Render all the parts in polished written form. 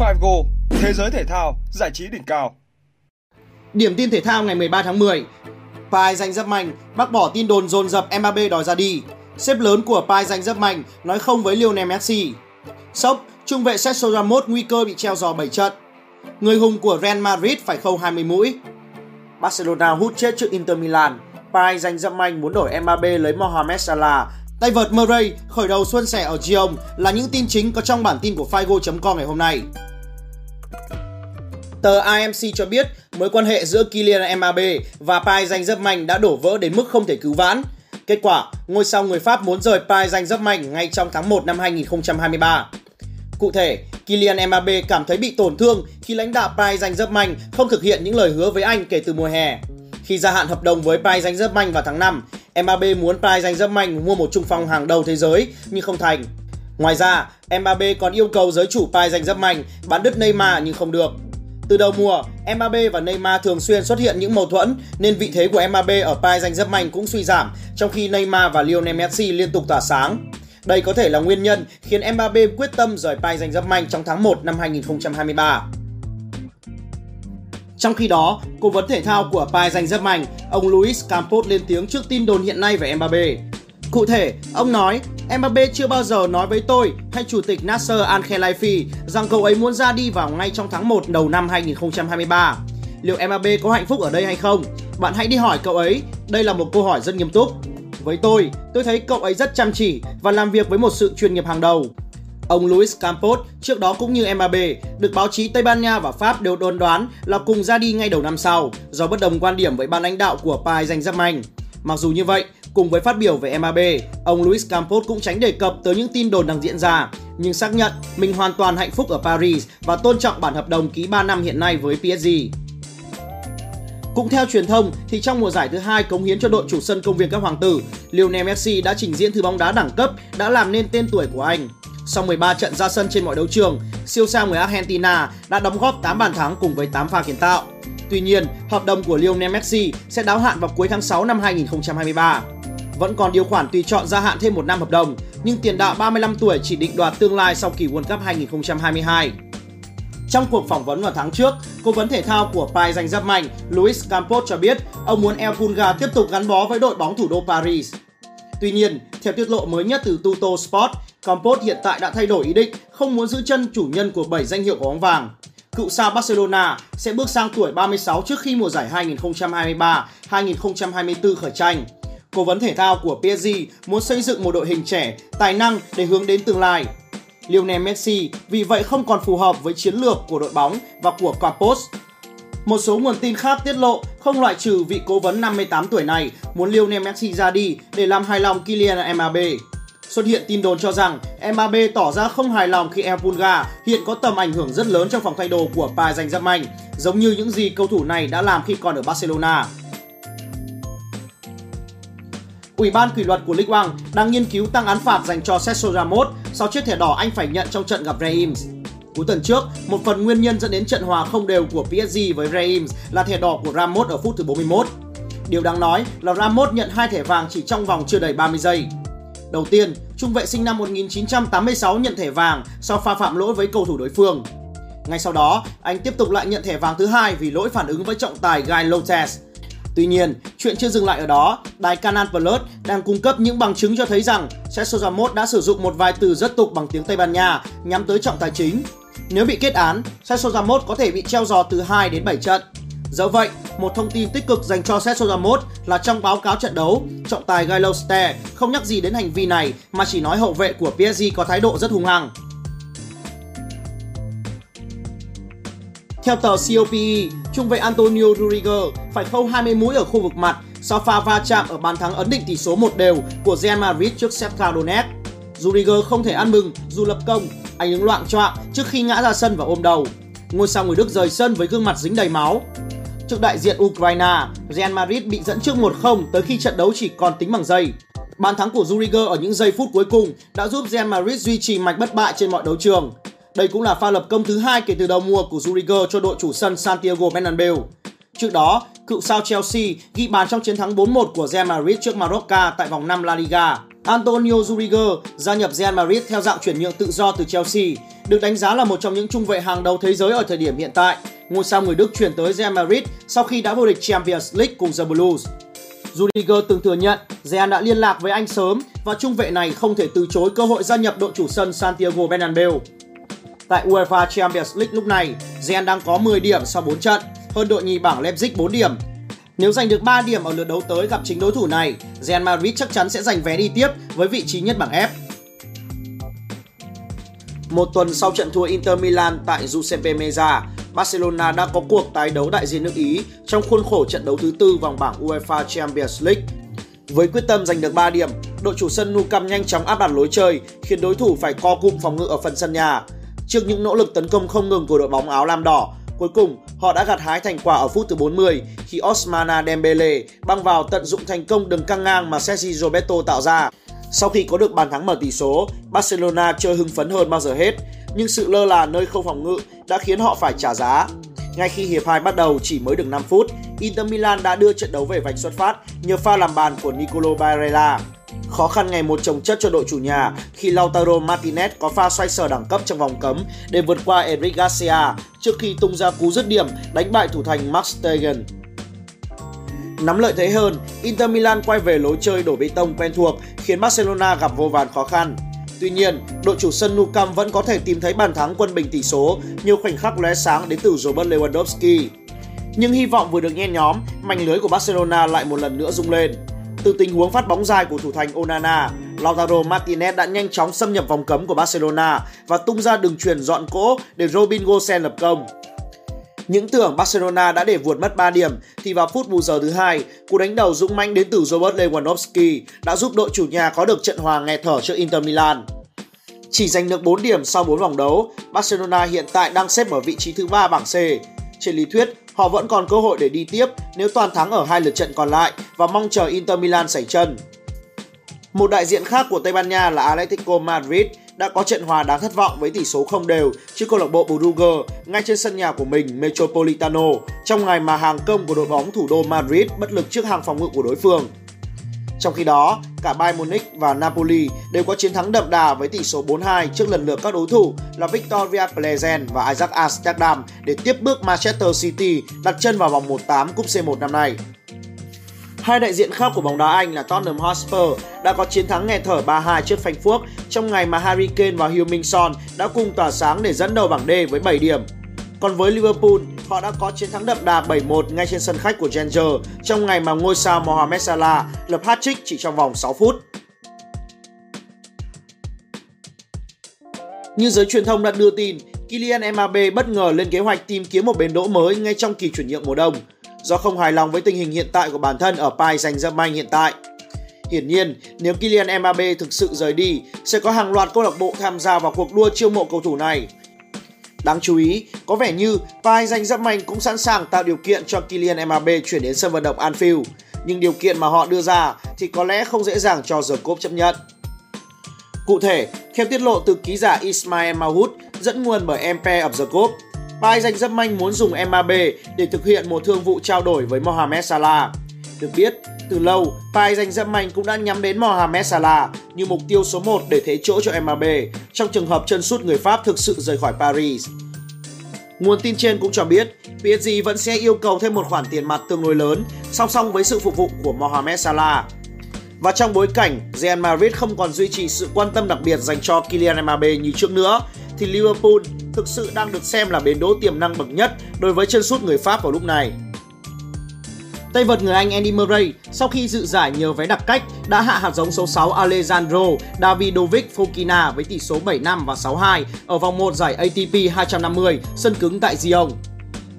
F5Goal, thế giới thể thao, giải trí đỉnh cao. Điểm tin thể thao ngày 13 tháng 10. Paris Saint-Germain bác bỏ tin đồn dồn dập Mbappé đòi ra đi. Sếp lớn của Paris Saint-Germain nói không với Lionel Messi. Sốc, trung vệ Sergio Ramos nguy cơ bị treo giò 7 trận. Người hùng của Real Madrid phải khâu 20 mũi. Barcelona hút chết trước Inter Milan. Paris Saint-Germain muốn đổi Mbappé lấy Mohamed Salah. Tay vợt Murray khởi đầu suôn sẻ ở Gijon là những tin chính có trong bản tin của F5Goal.com ngày hôm nay. Tờ IMC cho biết mối quan hệ giữa Kylian Mbappé và Paris Saint-Germain đã đổ vỡ đến mức không thể cứu vãn. Kết quả, ngôi sao người Pháp muốn rời Paris Saint-Germain ngay trong tháng 1 năm 2023. Cụ thể, Kylian Mbappé cảm thấy bị tổn thương khi lãnh đạo Paris Saint-Germain không thực hiện những lời hứa với anh kể từ mùa hè. Khi gia hạn hợp đồng với Paris Saint-Germain vào tháng 5, Mbappé muốn Paris Saint-Germain mua một trung phong hàng đầu thế giới nhưng không thành. Ngoài ra, Mbappé còn yêu cầu giới chủ Paris Saint-Germain bán đứt Neymar nhưng không được. Từ đầu mùa, Mbappé và Neymar thường xuyên xuất hiện những mâu thuẫn nên vị thế của Mbappé ở Paris Saint-Germain cũng suy giảm, trong khi Neymar và Lionel Messi liên tục tỏa sáng. Đây có thể là nguyên nhân khiến Mbappé quyết tâm rời Paris Saint-Germain trong tháng 1 năm 2023. Trong khi đó, cố vấn thể thao của Paris Saint-Germain, ông Luis Campos lên tiếng trước tin đồn hiện nay về Mbappé. Cụ thể, ông nói, Mbappé chưa bao giờ nói với tôi hay chủ tịch Nasser Al-Khelaifi rằng cậu ấy muốn ra đi vào ngay trong tháng 1 đầu năm 2023. Liệu Mbappé có hạnh phúc ở đây hay không? Bạn hãy đi hỏi cậu ấy, đây là một câu hỏi rất nghiêm túc. Với tôi thấy cậu ấy rất chăm chỉ và làm việc với một sự chuyên nghiệp hàng đầu. Ông Luis Campos trước đó cũng như Mbappé được báo chí Tây Ban Nha và Pháp đều đồn đoán là cùng ra đi ngay đầu năm sau do bất đồng quan điểm với ban lãnh đạo của Paris Saint-Germain. Mặc dù như vậy, cùng với phát biểu về Mbappé, ông Luis Campos cũng tránh đề cập tới những tin đồn đang diễn ra, nhưng xác nhận mình hoàn toàn hạnh phúc ở Paris và tôn trọng bản hợp đồng ký 3 năm hiện nay với PSG. Cũng theo truyền thông thì trong mùa giải thứ 2 cống hiến cho đội chủ sân công viên các hoàng tử, Lionel Messi đã trình diễn thứ bóng đá đẳng cấp đã làm nên tên tuổi của anh. Sau 13 trận ra sân trên mọi đấu trường, siêu sao người Argentina đã đóng góp 8 bàn thắng cùng với 8 pha kiến tạo. Tuy nhiên, hợp đồng của Lionel Messi sẽ đáo hạn vào cuối tháng 6 năm 2023. Vẫn còn điều khoản tùy chọn gia hạn thêm 1 năm hợp đồng, nhưng tiền đạo 35 tuổi chỉ định đoạt tương lai sau kỳ World Cup 2022. Trong cuộc phỏng vấn vào tháng trước, cố vấn thể thao của Paris Saint-Germain Luis Campos cho biết ông muốn El Pulga tiếp tục gắn bó với đội bóng thủ đô Paris. Tuy nhiên, theo tiết lộ mới nhất từ TuttoSport, Campos hiện tại đã thay đổi ý định không muốn giữ chân chủ nhân của 7 danh hiệu của bóng vàng. Cựu sao Barcelona sẽ bước sang tuổi 36 trước khi mùa giải 2023-2024 khởi tranh. Cố vấn thể thao của PSG muốn xây dựng một đội hình trẻ, tài năng để hướng đến tương lai. Lionel Messi vì vậy không còn phù hợp với chiến lược của đội bóng và của Campos. Một số nguồn tin khác tiết lộ không loại trừ vị cố vấn 58 tuổi này muốn Lionel Messi ra đi để làm hài lòng Kylian Mbappé. Xuất hiện tin đồn cho rằng Mbappé tỏ ra không hài lòng khi El Pulga hiện có tầm ảnh hưởng rất lớn trong phòng thay đồ của Paris Saint-Germain, giống như những gì cầu thủ này đã làm khi còn ở Barcelona. Ủy ban kỷ luật của Ligue 1 đang nghiên cứu tăng án phạt dành cho Sergio Ramos sau chiếc thẻ đỏ anh phải nhận trong trận gặp Reims. Cuối tuần trước, một phần nguyên nhân dẫn đến trận hòa không đều của PSG với Reims là thẻ đỏ của Ramos ở phút thứ 41. Điều đáng nói là Ramos nhận 2 thẻ vàng chỉ trong vòng chưa đầy 30 giây. Đầu tiên, trung vệ sinh năm 1986 nhận thẻ vàng sau pha phạm lỗi với cầu thủ đối phương. Ngay sau đó, anh tiếp tục lại nhận thẻ vàng thứ hai vì lỗi phản ứng với trọng tài Guy Lottes. Tuy nhiên, chuyện chưa dừng lại ở đó, đài Canal Plus đang cung cấp những bằng chứng cho thấy rằng Sergio Ramos đã sử dụng một vài từ rất tục bằng tiếng Tây Ban Nha nhắm tới trọng tài chính. Nếu bị kết án, Sergio Ramos có thể bị treo giò từ 2 đến 7 trận. Dẫu vậy, một thông tin tích cực dành cho Sergio Ramos là trong báo cáo trận đấu, trọng tài Guy Lottes không nhắc gì đến hành vi này mà chỉ nói hậu vệ của PSG có thái độ rất hung hăng. Theo tờ Cope, trung vệ Antonio Rüdiger phải khâu 20 mũi ở khu vực mặt sau pha va chạm ở bàn thắng ấn định tỷ số 1-0 của Real Madrid trước Shakhtar Donetsk. Rüdiger không thể ăn mừng dù lập công, anh đứng loạng choạng trước khi ngã ra sân và ôm đầu. Ngôi sao người Đức rời sân với gương mặt dính đầy máu. Trước đại diện Ukraine, Real Madrid bị dẫn trước 1-0 tới khi trận đấu chỉ còn tính bằng giây. Bàn thắng của Rüdiger ở những giây phút cuối cùng đã giúp Real Madrid duy trì mạch bất bại trên mọi đấu trường. Đây cũng là pha lập công thứ 2 kể từ đầu mùa của Rüdiger cho đội chủ sân Santiago Bernabeu. Trước đó, cựu sao Chelsea ghi bàn trong chiến thắng 4-1 của Real Madrid trước Mallorca tại vòng 5 La Liga. Antonio Rüdiger gia nhập Real Madrid theo dạng chuyển nhượng tự do từ Chelsea, được đánh giá là một trong những trung vệ hàng đầu thế giới ở thời điểm hiện tại. Ngôi sao người Đức chuyển tới Real Madrid sau khi đã vô địch Champions League cùng The Blues. Rüdiger từng thừa nhận Real đã liên lạc với anh sớm và trung vệ này không thể từ chối cơ hội gia nhập đội chủ sân Santiago Bernabeu. Tại UEFA Champions League lúc này, Real đang có 10 điểm sau 4 trận, hơn đội nhì bảng Leipzig 4 điểm. Nếu giành được 3 điểm ở lượt đấu tới gặp chính đối thủ này, Real Madrid chắc chắn sẽ giành vé đi tiếp với vị trí nhất bảng F. Một tuần sau trận thua Inter Milan tại Giuseppe Meazza, Barcelona đã có cuộc tái đấu đại diện nước Ý trong khuôn khổ trận đấu thứ tư vòng bảng UEFA Champions League. Với quyết tâm giành được 3 điểm, đội chủ sân Nou Camp nhanh chóng áp đặt lối chơi, khiến đối thủ phải co cụm phòng ngự ở phần sân nhà. Trước những nỗ lực tấn công không ngừng của đội bóng áo lam đỏ, cuối cùng họ đã gặt hái thành quả ở phút thứ 40 khi Osmana Dembele băng vào tận dụng thành công đường căng ngang mà Sergio Roberto tạo ra. Sau khi có được bàn thắng mở tỷ số, Barcelona chơi hưng phấn hơn bao giờ hết, nhưng sự lơ là nơi khâu phòng ngự đã khiến họ phải trả giá. Ngay khi hiệp 2 bắt đầu chỉ mới được 5 phút, Inter Milan đã đưa trận đấu về vạch xuất phát nhờ pha làm bàn của Nicolò Barella. Khó khăn ngày một chồng chất cho đội chủ nhà khi Lautaro Martinez có pha xoay sở đẳng cấp trong vòng cấm để vượt qua Eric Garcia trước khi tung ra cú dứt điểm đánh bại thủ thành Max Stegen. Nắm lợi thế hơn, Inter Milan quay về lối chơi đổ bê tông quen thuộc khiến Barcelona gặp vô vàn khó khăn. Tuy nhiên, đội chủ sân Nou Camp vẫn có thể tìm thấy bàn thắng quân bình tỷ số nhiều khoảnh khắc lóe sáng đến từ Robert Lewandowski. Nhưng hy vọng vừa được nhen nhóm, mảnh lưới của Barcelona lại một lần nữa rung lên. Từ tình huống phát bóng dài của thủ thành Onana, Lautaro Martinez đã nhanh chóng xâm nhập vòng cấm của Barcelona và tung ra đường chuyền dọn cỗ để Robin Gosens lập công. Những tưởng Barcelona đã để vượt mất 3 điểm thì vào phút bù giờ thứ 2, cú đánh đầu dũng mãnh đến từ Robert Lewandowski đã giúp đội chủ nhà có được trận hòa nghẹt thở trước Inter Milan. Chỉ giành được 4 điểm sau 4 vòng đấu, Barcelona hiện tại đang xếp ở vị trí thứ 3 bảng C. Trên lý thuyết, họ vẫn còn cơ hội để đi tiếp nếu toàn thắng ở 2 lượt trận còn lại và mong chờ Inter Milan sẩy chân. Một đại diện khác của Tây Ban Nha là Atletico Madrid đã có trận hòa đáng thất vọng với tỷ số không đều trước câu lạc bộ Brugge ngay trên sân nhà của mình Metropolitano trong ngày mà hàng công của đội bóng thủ đô Madrid bất lực trước hàng phòng ngự của đối phương. Trong khi đó, cả Bayern Munich và Napoli đều có chiến thắng đậm đà với tỷ số 4-2 trước lần lượt các đối thủ là Victoria Plzen và Ajax Amsterdam để tiếp bước Manchester City đặt chân vào vòng 1/8 Cúp C1 năm nay. Hai đại diện khác của bóng đá Anh là Tottenham Hotspur đã có chiến thắng nghẹt thở 3-2 trước Frankfurt trong ngày mà Harry Kane và Heung-min Son đã cùng tỏa sáng để dẫn đầu bảng D với 7 điểm. Còn với Liverpool, họ đã có chiến thắng đậm đà 7-1 ngay trên sân khách của Rangers trong ngày mà ngôi sao Mohamed Salah lập hat-trick chỉ trong vòng 6 phút. Như giới truyền thông đã đưa tin, Kylian Mbappé bất ngờ lên kế hoạch tìm kiếm một bến đỗ mới ngay trong kỳ chuyển nhượng mùa đông do không hài lòng với tình hình hiện tại của bản thân ở Paris Saint-Germain hiện tại. Hiển nhiên, nếu Kylian Mbappé thực sự rời đi, sẽ có hàng loạt câu lạc bộ tham gia vào cuộc đua chiêu mộ cầu thủ này. Đáng chú ý, có vẻ như Paris Saint-Germain cũng sẵn sàng tạo điều kiện cho Kylian Mbappé chuyển đến sân vận động Anfield, nhưng điều kiện mà họ đưa ra thì có lẽ không dễ dàng cho The Cope chấp nhận. Cụ thể, theo tiết lộ từ ký giả Ismail Mahout dẫn nguồn bởi MP of The Cope, Paris Saint-Germain muốn dùng Mbappé để thực hiện một thương vụ trao đổi với Mohamed Salah. Được biết, từ lâu, Paris Saint-Germain cũng đã nhắm đến Mohamed Salah như mục tiêu số 1 để thế chỗ cho Mbappé trong trường hợp chân sút người Pháp thực sự rời khỏi Paris. Nguồn tin trên cũng cho biết, PSG vẫn sẽ yêu cầu thêm một khoản tiền mặt tương đối lớn song song với sự phục vụ của Mohamed Salah. Và trong bối cảnh Real Madrid không còn duy trì sự quan tâm đặc biệt dành cho Kylian Mbappé như trước nữa, thì Liverpool thực sự đang được xem là bến đỗ tiềm năng bậc nhất đối với chân sút người Pháp vào lúc này. Tay vợt người Anh Andy Murray sau khi dự giải nhờ vé đặc cách đã hạ hạt giống số 6 Alejandro Davidovich Fokina với tỷ số 7-5 và 6-2 ở vòng 1 giải ATP 250 sân cứng tại Gijon.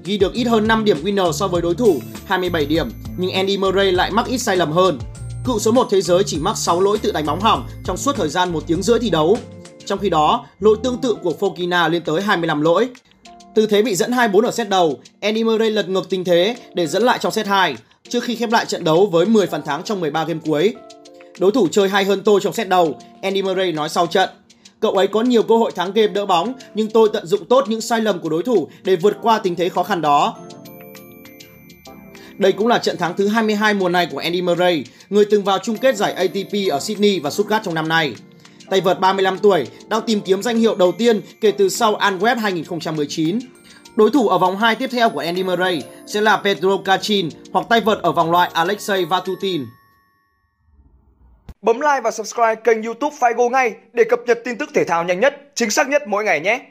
Ghi được ít hơn 5 điểm winner so với đối thủ 27 điểm, nhưng Andy Murray lại mắc ít sai lầm hơn. Cựu số 1 thế giới chỉ mắc 6 lỗi tự đánh bóng hỏng trong suốt thời gian 1 tiếng rưỡi thi đấu. Trong khi đó, lỗi tương tự của Fokina lên tới 25 lỗi. Từ thế bị dẫn 2-4 ở set đầu, Andy Murray lật ngược tình thế để dẫn lại trong set 2, trước khi khép lại trận đấu với 10 bàn thắng trong 13 game cuối. Đối thủ chơi hay hơn tôi trong set đầu, Andy Murray nói sau trận. Cậu ấy có nhiều cơ hội thắng game đỡ bóng, nhưng tôi tận dụng tốt những sai lầm của đối thủ để vượt qua tình thế khó khăn đó. Đây cũng là trận thắng thứ 22 mùa này của Andy Murray, người từng vào chung kết giải ATP ở Sydney và Stuttgart trong năm nay. Tay vợt 35 tuổi đang tìm kiếm danh hiệu đầu tiên kể từ sau An Web 2019. Đối thủ ở vòng 2 tiếp theo của Andy Murray sẽ là Pedro Cachin hoặc tay vợt ở vòng loại Alexei Vatutin. Bấm like và subscribe kênh YouTube F5Goal ngay để cập nhật tin tức thể thao nhanh nhất, chính xác nhất mỗi ngày nhé!